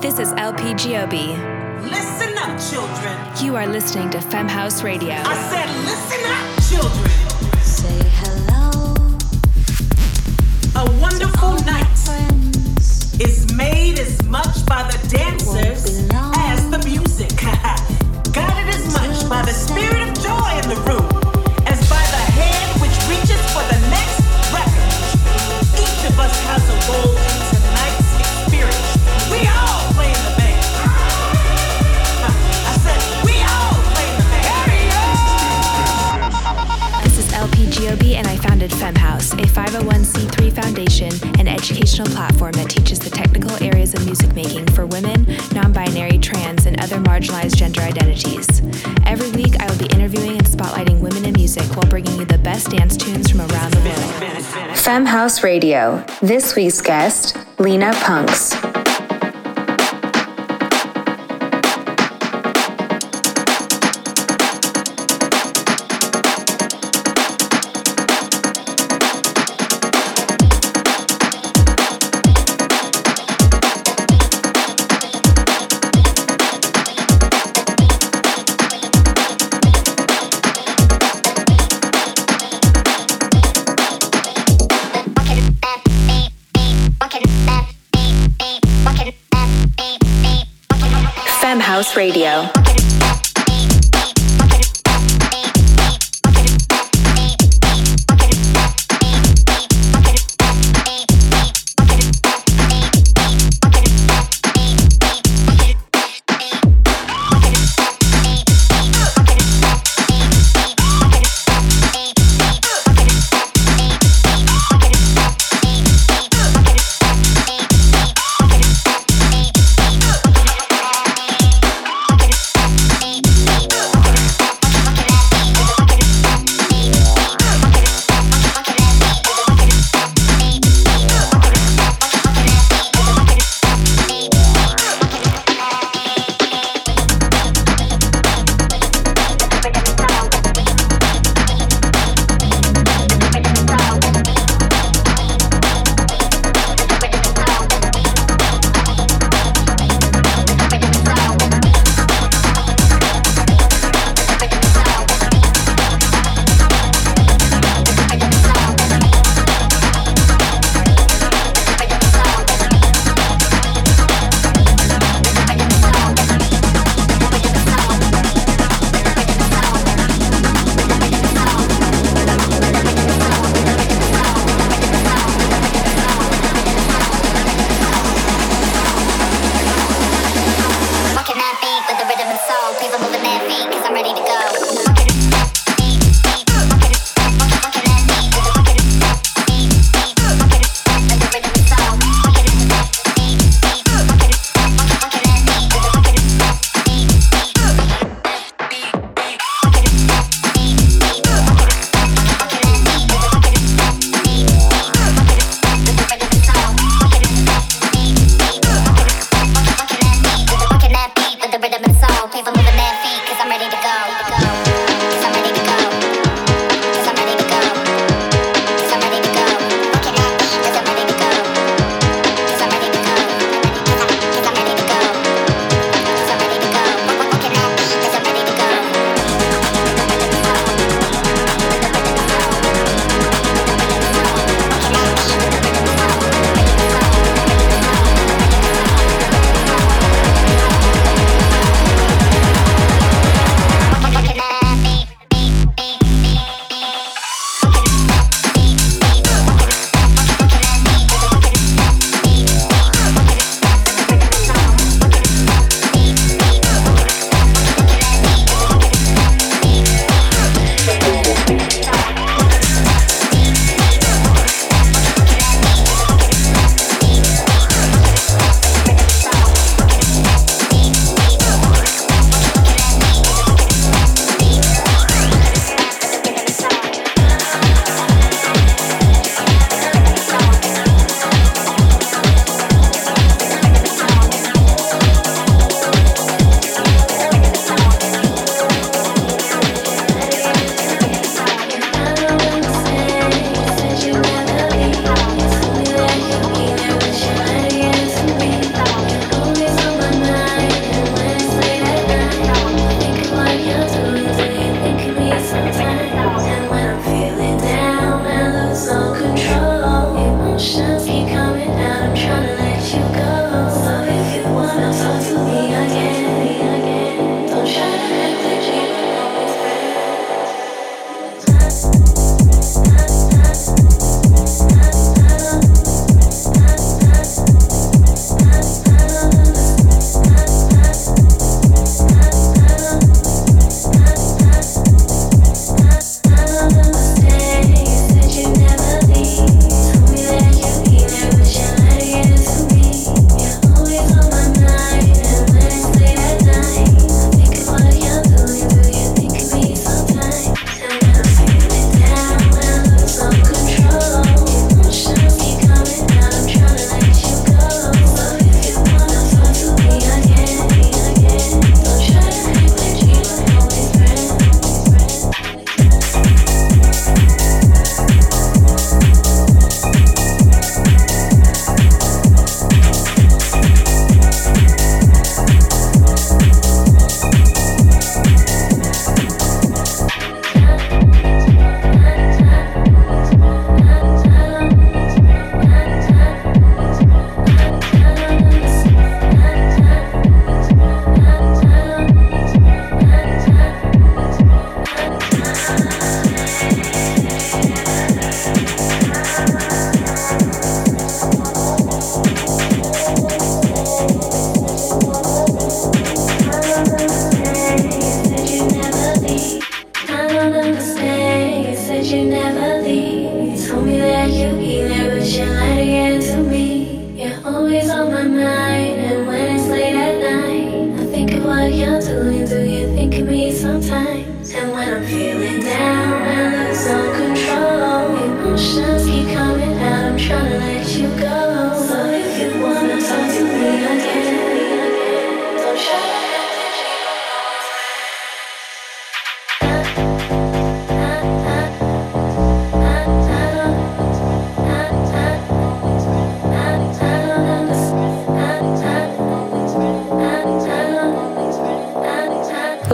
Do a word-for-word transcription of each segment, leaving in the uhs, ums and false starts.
This is L P G O B. Listen up, children. You are listening to Femme House Radio. I said listen up, children. Say hello. A wonderful night is made as much by the dancers as the music. Guided as much by the spirit of joy in the room as by the hand which reaches for the next record. Each of us has a role in tonight's experience. We all play in the band. I said, we all play in the band. This is L P G O B, and I founded Femme House, a five oh one c three foundation and educational platform that teaches the technical areas of music making for women, non-binary, trans, and other marginalized gender identities. Every week, I will be interviewing and spotlighting women in music while bringing you the best dance tunes from around the world. Femme House Radio. This week's guest, Lena Punx. Radio.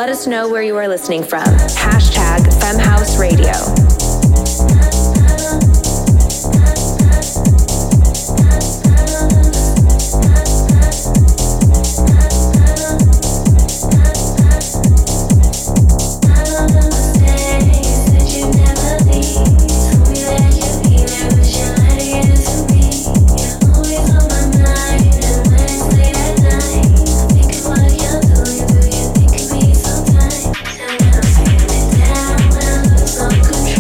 let us know where you are listening from. Hashtag FemmeHouse Radio. Control.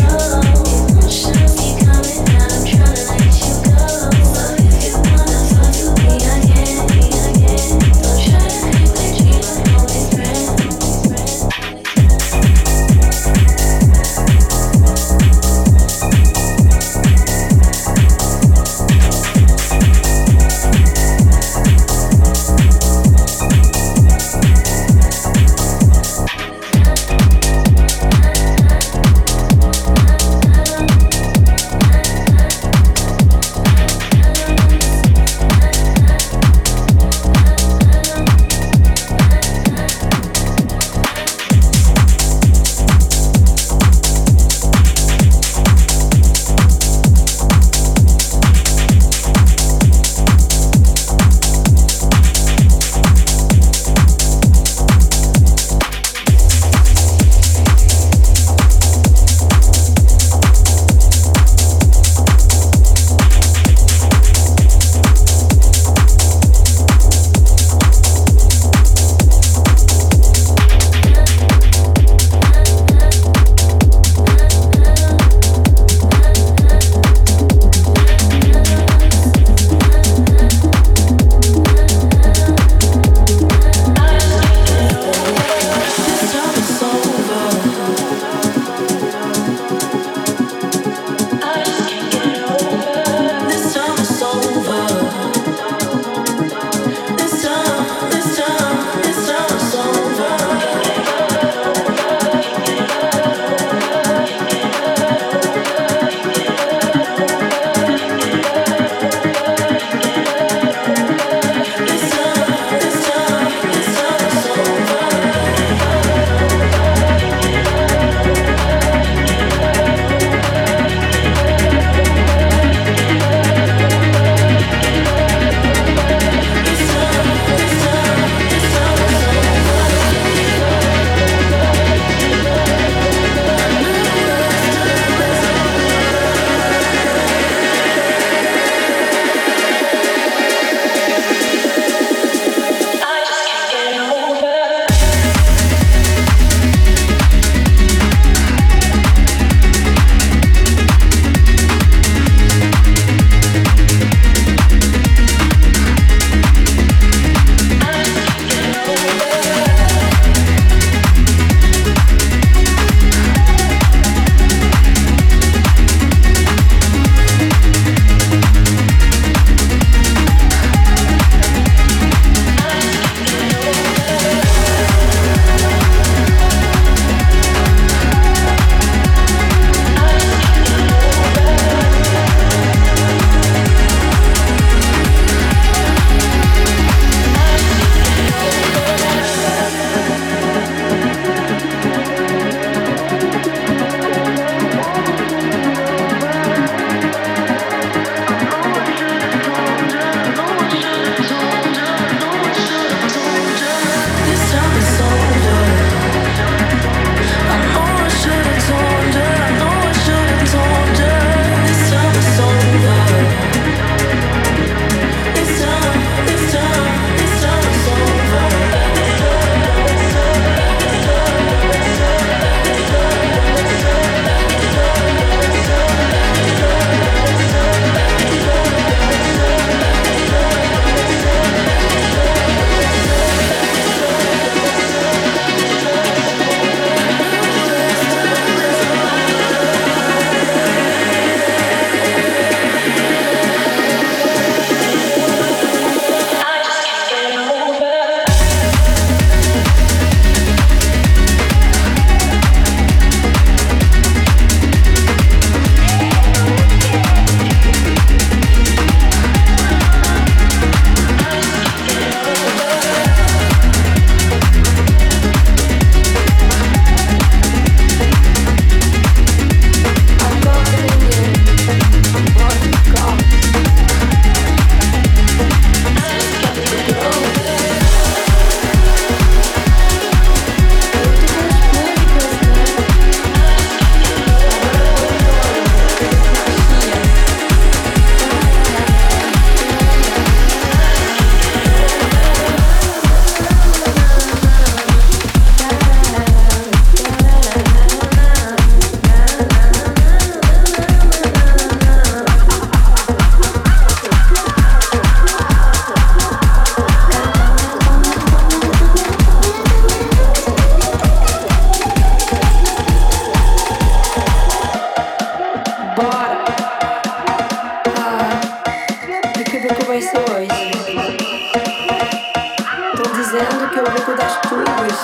fazendo o que eu ouvi das tubas.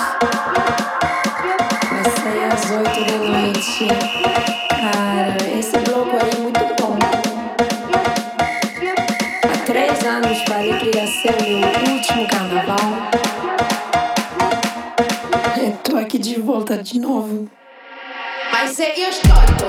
Vai sair às oito da noite. Cara, esse bloco aí é muito bom. Há três anos parei que ia ser o meu último carnaval. Eu tô aqui de volta de novo. Vai ser histórico.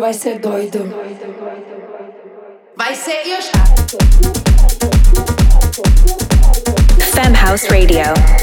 Vai ser doido. Vai ser Femme House Radio. Yes.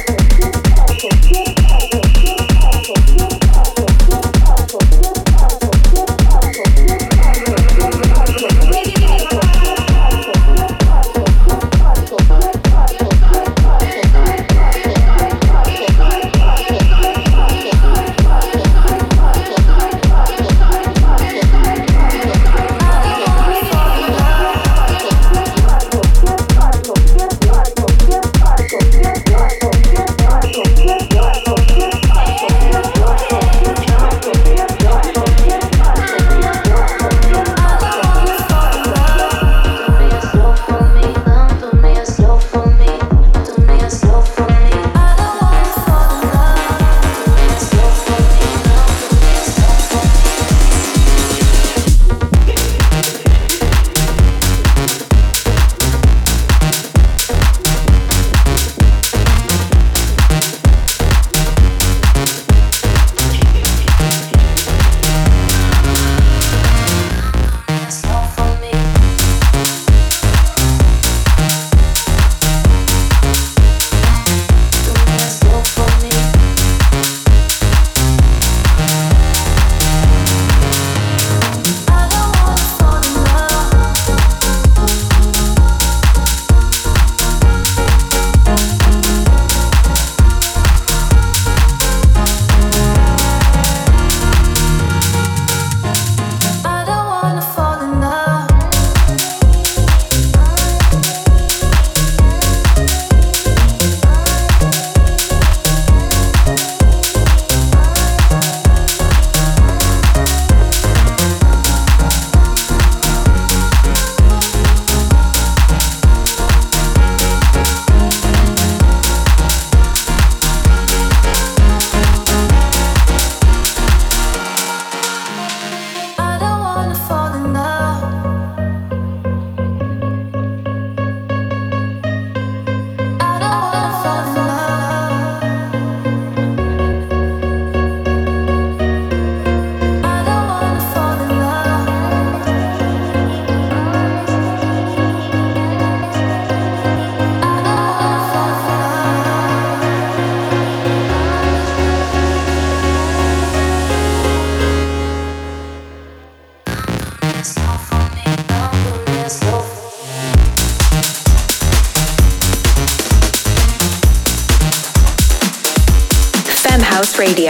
House Radio.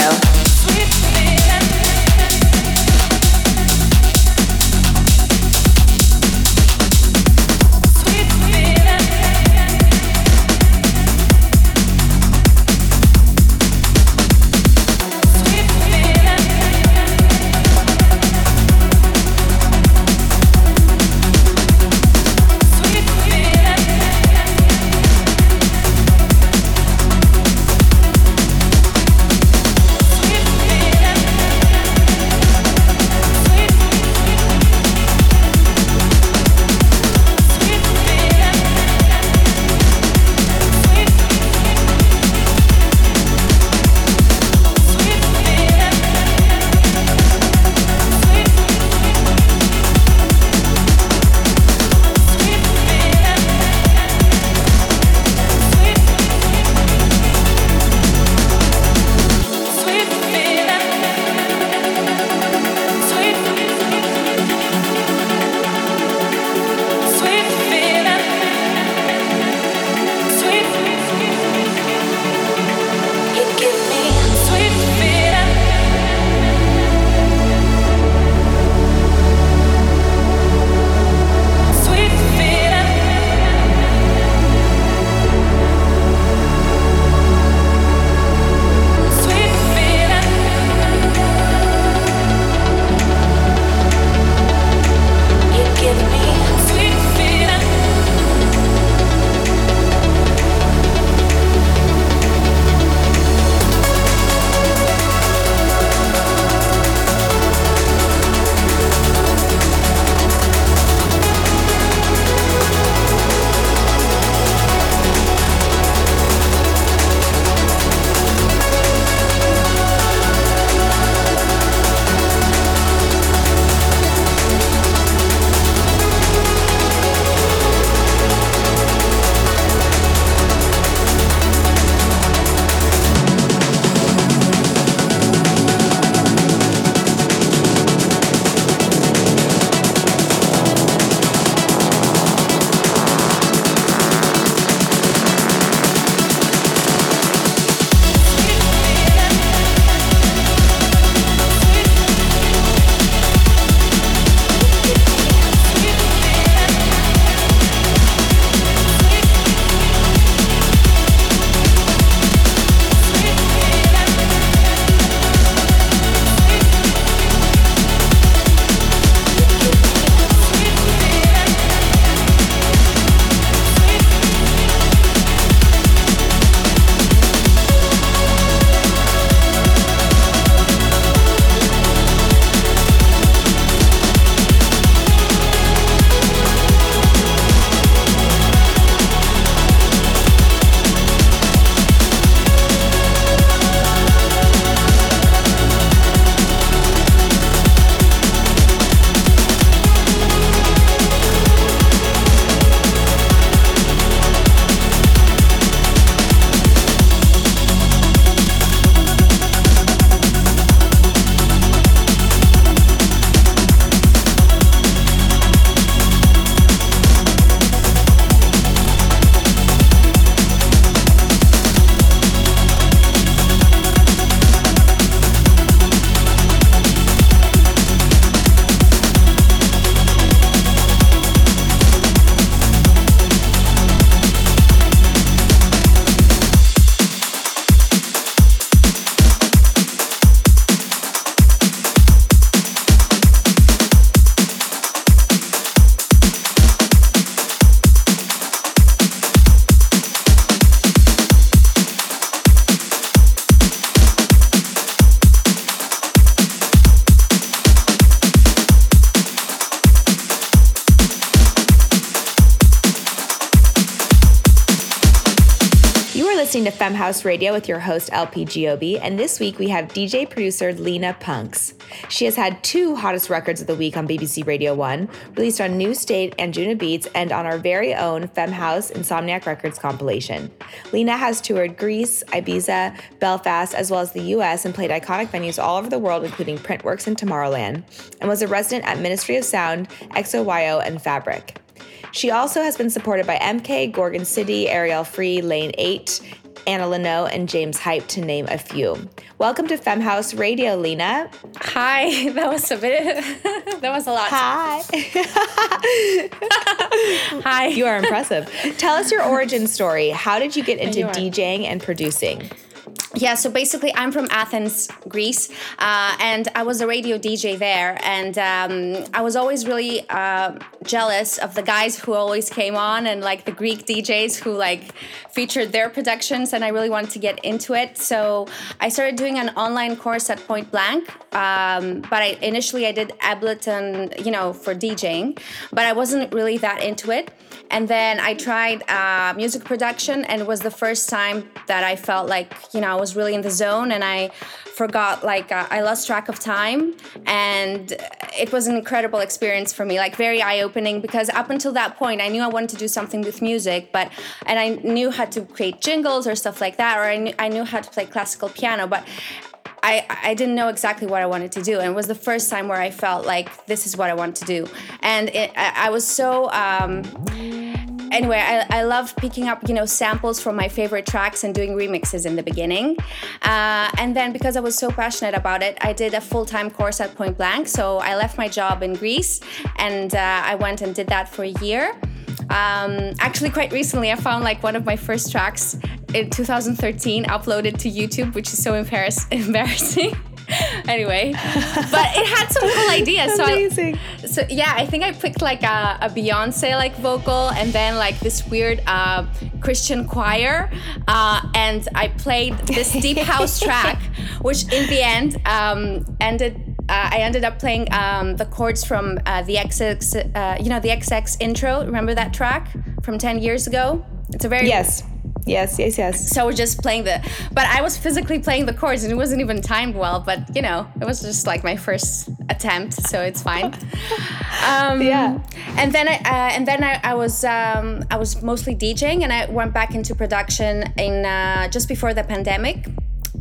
To Femme House Radio with your host L P G O B, and this week we have D J producer Lena Punx. She has had two hottest records of the week on B B C Radio one, released on New State and Juno Beats, and on our very own Femme House Insomniac Records compilation. Lena has toured Greece, Ibiza, Belfast, as well as the U S, and played iconic venues all over the world, including Printworks and Tomorrowland, and was a resident at Ministry of Sound, X O Y O, and Fabric. She also has been supported by M K, Gorgon City, Ariel Free, Lane eight, Anna Leno, and James Hype, to name a few. Welcome to Femme House Radio, Lena. Hi, that was a bit, that was a lot. Hi. Hi. You are impressive. Tell us your origin story. How did you get into DJing and producing? Yeah, so basically I'm from Athens, Greece, uh, and I was a radio D J there, and um, I was always really uh, jealous of the guys who always came on, and like the Greek D Js who like featured their productions, and I really wanted to get into it. So I started doing an online course at Point Blank, um, but I, initially I did Ableton, you know, for DJing, but I wasn't really that into it. And then I tried uh, music production, and it was the first time that I felt like, you know, I was really in the zone, and I forgot, like, uh, I lost track of time. And it was an incredible experience for me, like very eye-opening, because up until that point, I knew I wanted to do something with music, but, and I knew how to create jingles or stuff like that, or I knew, I knew how to play classical piano, but I, I didn't know exactly what I wanted to do. And it was the first time where I felt like, this is what I want to do. And it, I, I was so... Um, Anyway, I, I love picking up, you know, samples from my favorite tracks and doing remixes in the beginning. Uh, and then because I was so passionate about it, I did a full-time course at Point Blank. So I left my job in Greece, and uh, I went and did that for a year. Um, actually, quite recently, I found like one of my first tracks in two thousand thirteen uploaded to YouTube, which is so embarrass- embarrassing. Anyway, but it had some cool ideas. Amazing. So, I, so yeah, I think I picked like a, a Beyonce like vocal, and then like this weird uh, Christian choir, uh, and I played this deep house track, which in the end um, ended. Uh, I ended up playing um, the chords from uh, the X X, uh, you know, the X X intro. Remember that track from ten years ago? It's a very yes. Yes, yes, yes. So we're just playing the, but I was physically playing the chords, and it wasn't even timed well, but you know, it was just like my first attempt, so it's fine. um, yeah. And then I, uh, and then I, I was, um, I was mostly DJing, and I went back into production in uh, just before the pandemic.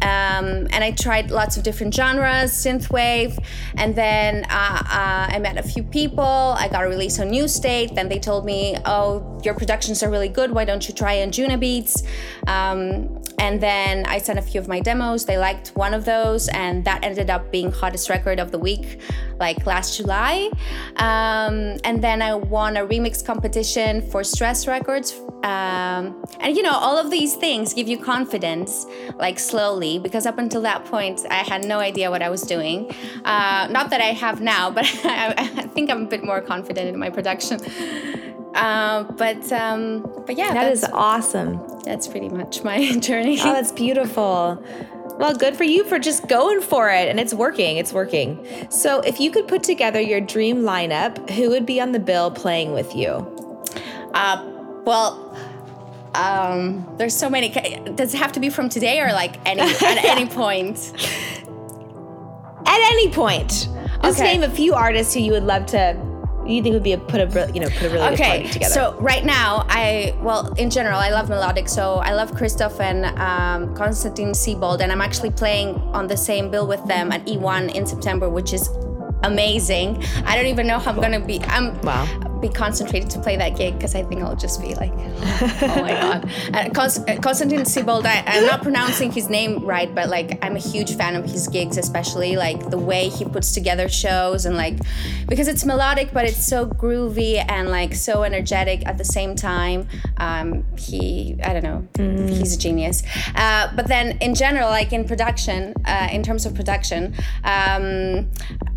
Um, and I tried lots of different genres, synthwave, and then uh, uh, I met a few people. I got a release on New State. Then they told me, "Oh, your productions are really good. Why don't you try on Juno Beats?" Um, and then I sent a few of my demos. They liked one of those, and that ended up being hottest record of the week, like last July. Um, and then I won a remix competition for Stress Records. Um, and you know, all of these things give you confidence, like slowly. Because up until that point, I had no idea what I was doing. Uh, not that I have now, but I, I think I'm a bit more confident in my production. Uh, but um, but yeah, that is awesome. That's pretty much my journey. Oh, that's beautiful. Well, good for you for just going for it. And it's working. It's working. So if you could put together your dream lineup, who would be on the bill playing with you? Uh, well... Um, there's so many. Does it have to be from today or like any at any point? At any point. Just okay. Name a few artists who you would love to. You think would be a put a you know put a really okay. good party together. So right now I well in general I love melodic. So I love Christoph and um, Konstantin Siebold, and I'm actually playing on the same bill with them at E one in September, which is amazing. I don't even know how I'm gonna be. I'm wow. be concentrated to play that gig, because I think I'll just be like, oh my god. Uh, Const- Konstantin Siebold, I, I'm not pronouncing his name right, but like I'm a huge fan of his gigs, especially like the way he puts together shows, and like because it's melodic but it's so groovy and like so energetic at the same time. Um, he, I don't know, mm. he's a genius. Uh, but then in general, like in production, uh, in terms of production, um,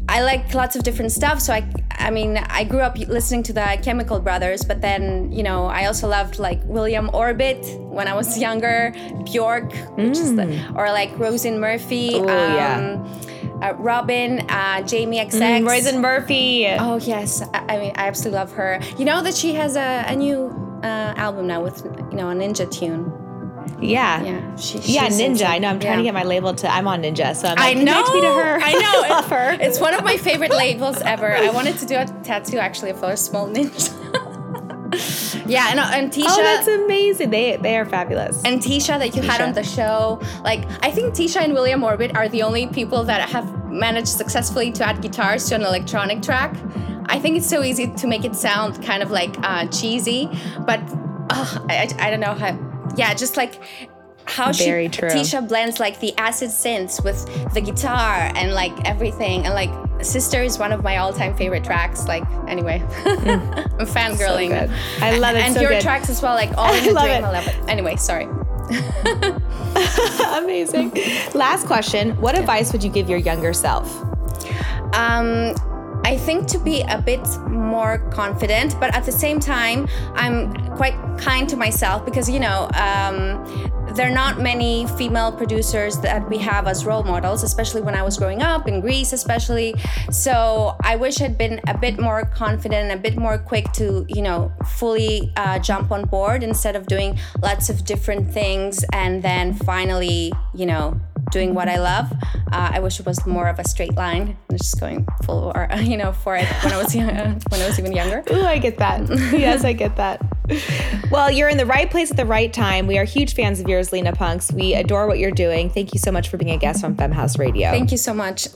I like lots of different stuff. So I, I mean, I grew up listening to the Chemical Brothers, but then, you know, I also loved like William Orbit when I was younger, Bjork, mm. which is the, or like Róisín Murphy, Ooh, um, yeah. uh, Robin, uh, Jamie X X. Mm, Róisín Murphy. Oh yes, I, I mean, I absolutely love her. You know that she has a, a new uh, album now with, you know, a Ninja Tune. Yeah, yeah, she, yeah Ninja. Like, I know. I'm trying yeah. to get my label to. I'm on Ninja, so I'm like, I know. Connect me to her. I know. I love her. It's one of my favorite labels ever. I wanted to do a tattoo actually for a small Ninja. yeah, and, and Tisha. Oh, that's amazing. They they are fabulous. And Tisha that you Tisha. had on the show. Like, I think Tisha and William Orbit are the only people that have managed successfully to add guitars to an electronic track. I think it's so easy to make it sound kind of like uh, cheesy, but uh, I, I I don't know how. Yeah, just like how Very she true. Tisha blends like the acid synths with the guitar and like everything, and like Sister is one of my all-time favorite tracks. Like anyway, mm. I'm fangirling. So good. I love it. And so your good. Tracks as well. Like all of the love dream. It. I love it. Anyway, sorry. Amazing. Last question: what yeah. advice would you give your younger self? Um. I think to be a bit more confident, but at the same time, I'm quite kind to myself because, you know, um, there are not many female producers that we have as role models, especially when I was growing up in Greece, especially. So I wish I'd been a bit more confident, a bit more quick to, you know, fully uh, jump on board instead of doing lots of different things and then finally, you know, doing what I love. Uh, I wish it was more of a straight line. I'm just going full, or, you know, for it when I was young, when I was even younger. Ooh, I get that. Yes, I get that. Well, you're in the right place at the right time. We are huge fans of yours, Lena Punx. We adore what you're doing. Thank you so much for being a guest on Femme House Radio. Thank you so much.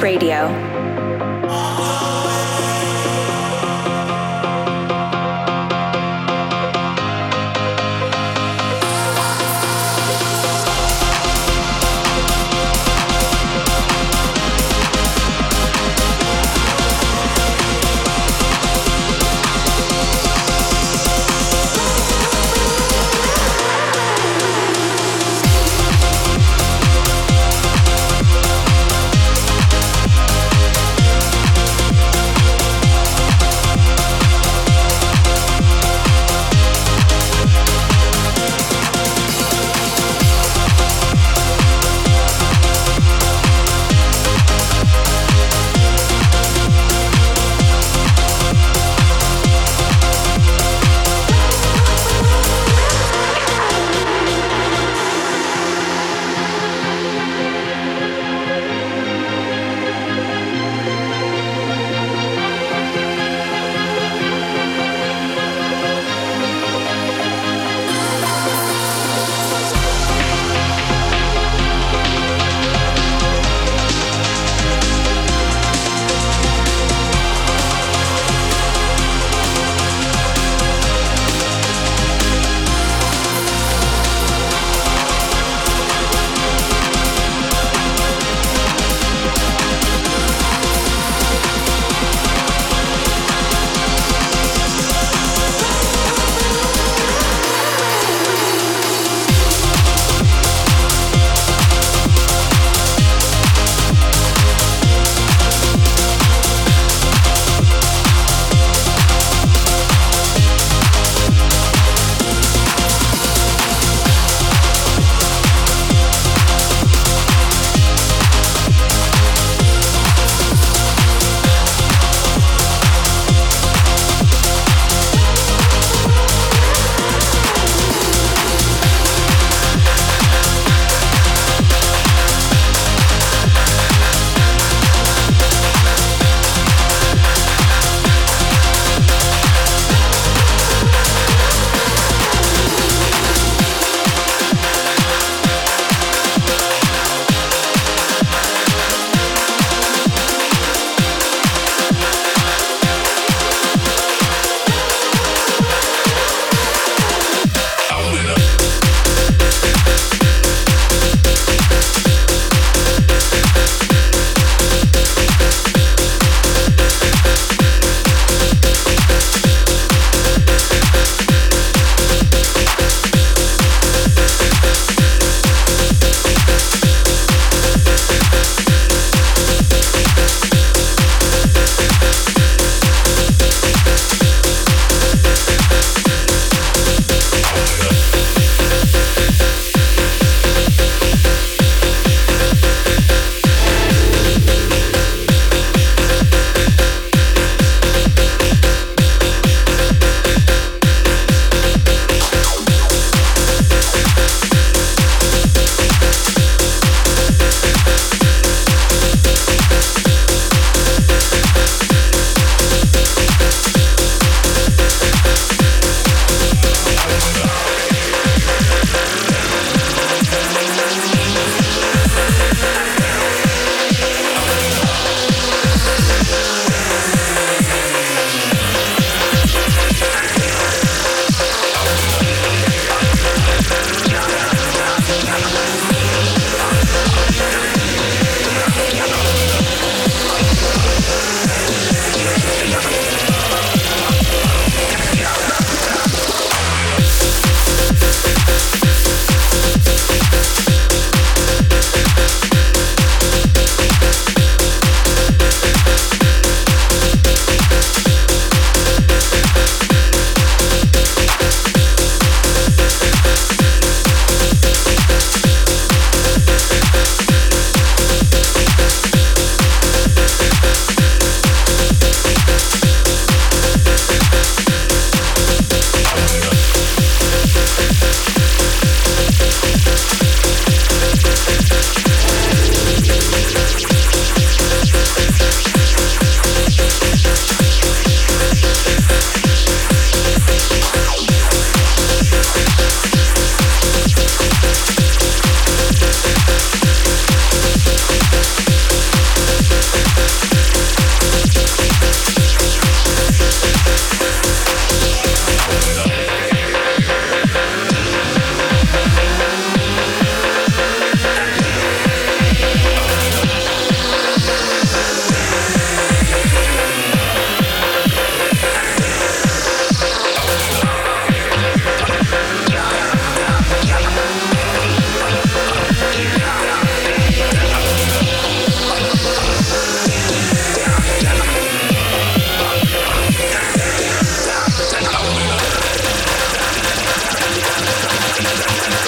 Radio.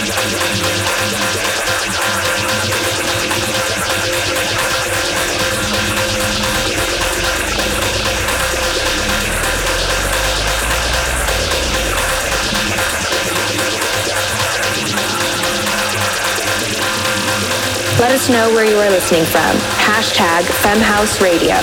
Let us know where you are listening from. Hashtag Femme House Radio.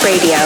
House Radio.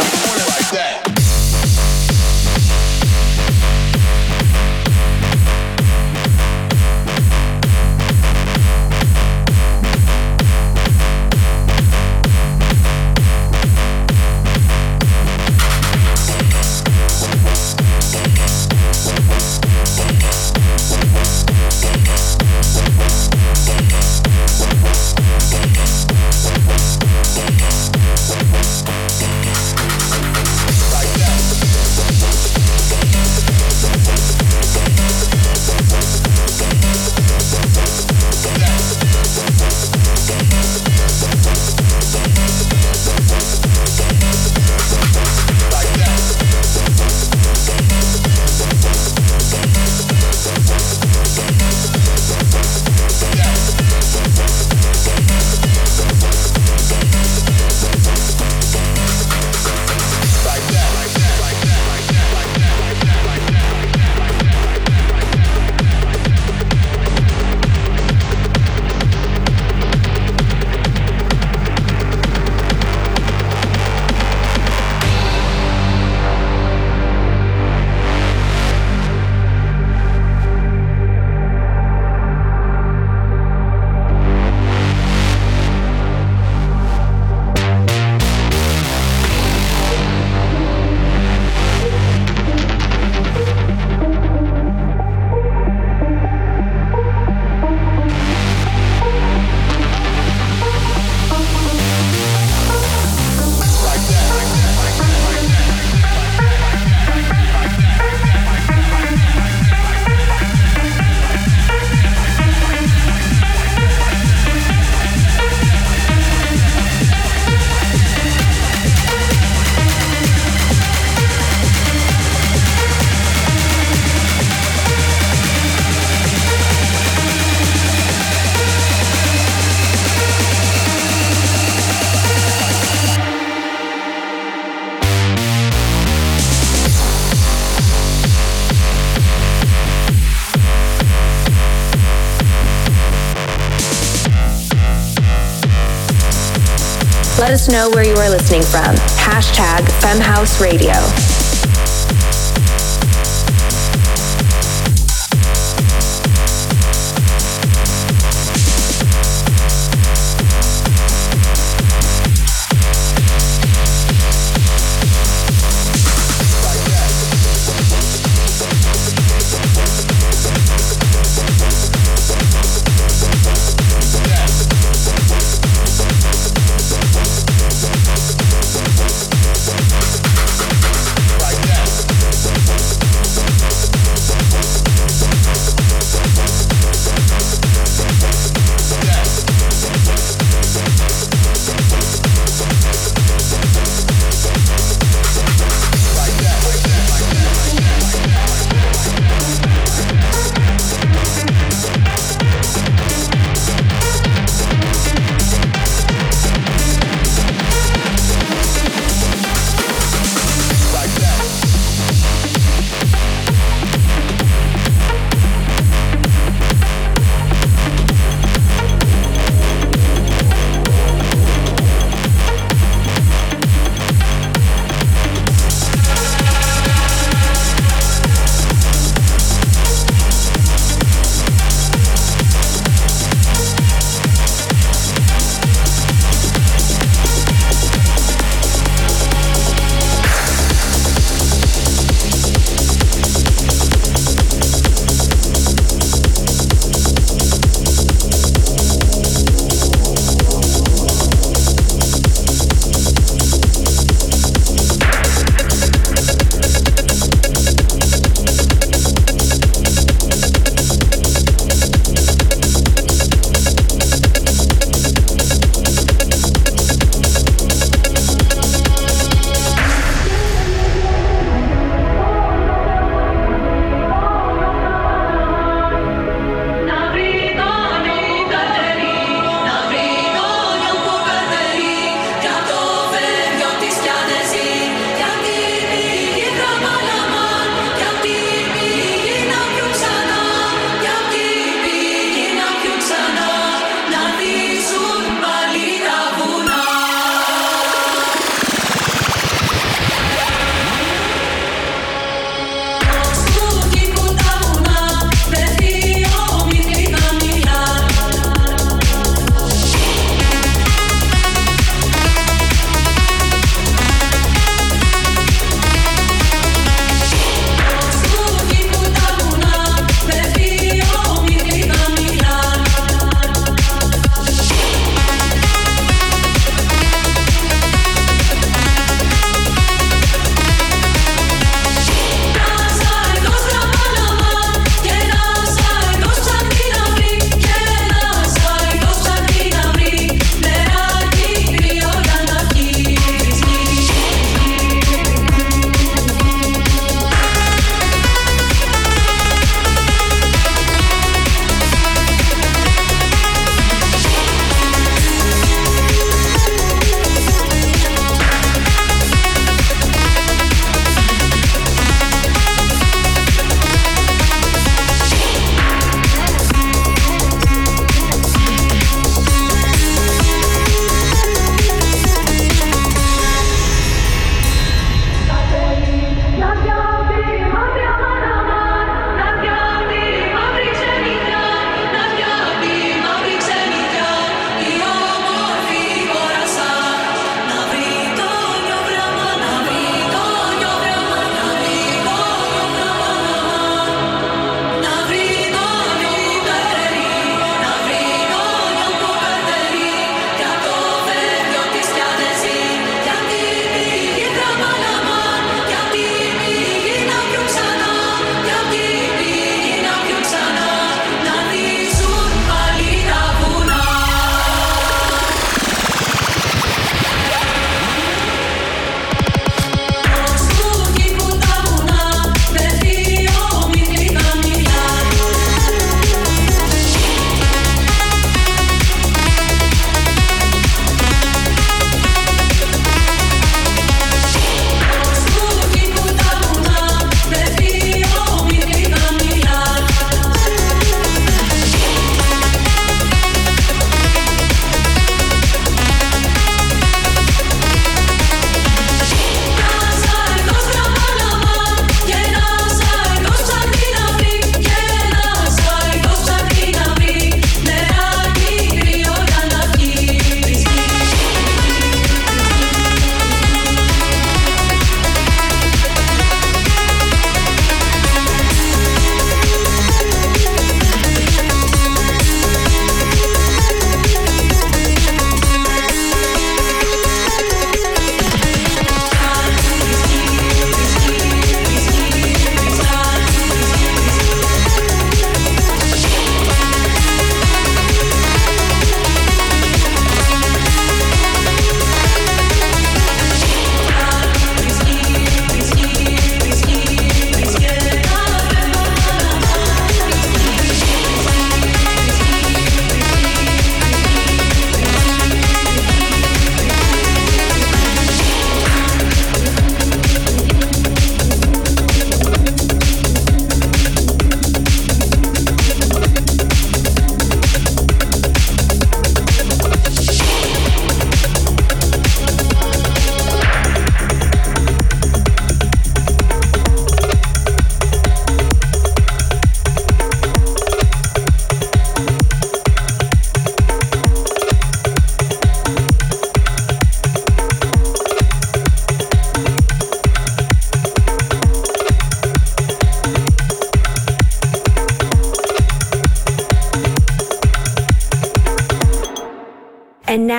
Let us know where you are listening from. Hashtag Femme House Radio.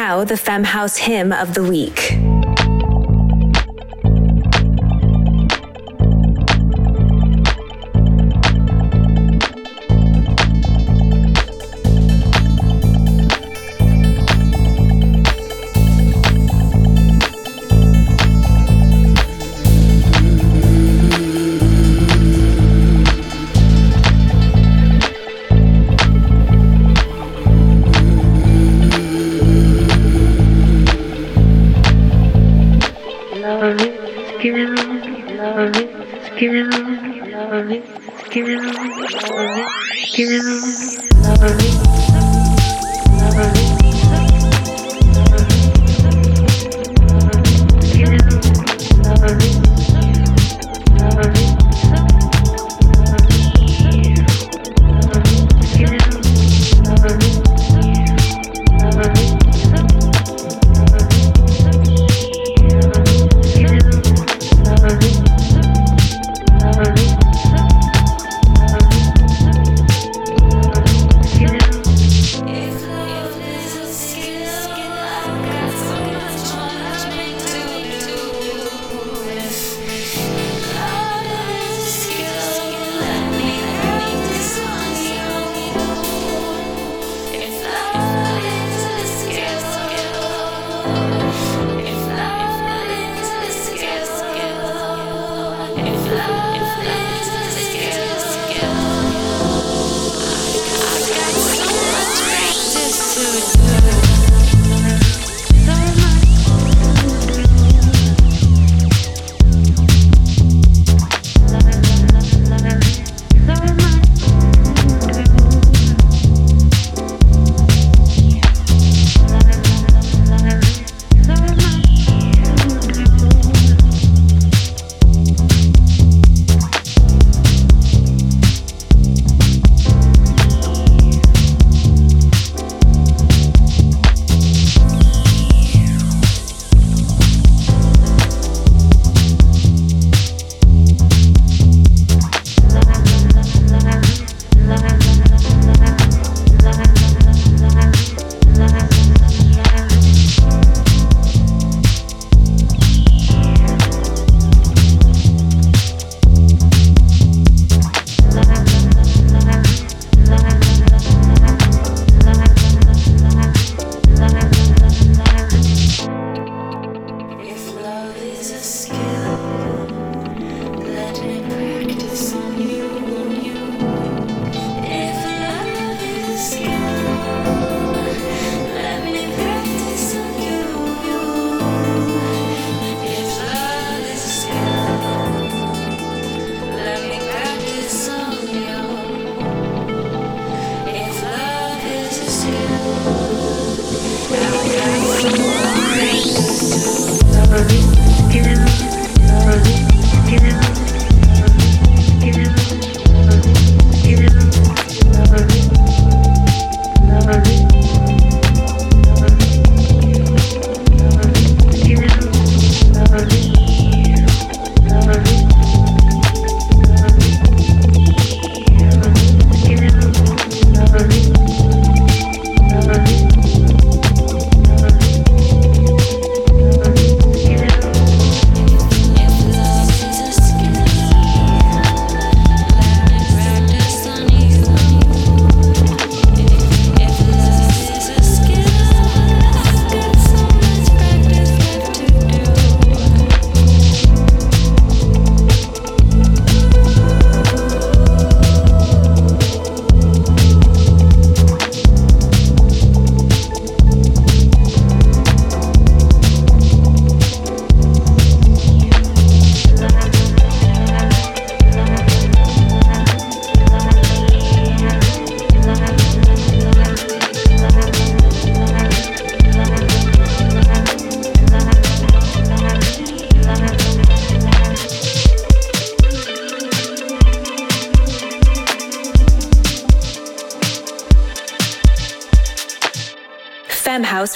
now the Femme House Hymn of the Week.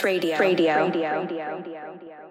Radio. Radio. Radio. Radio. Radio. Radio.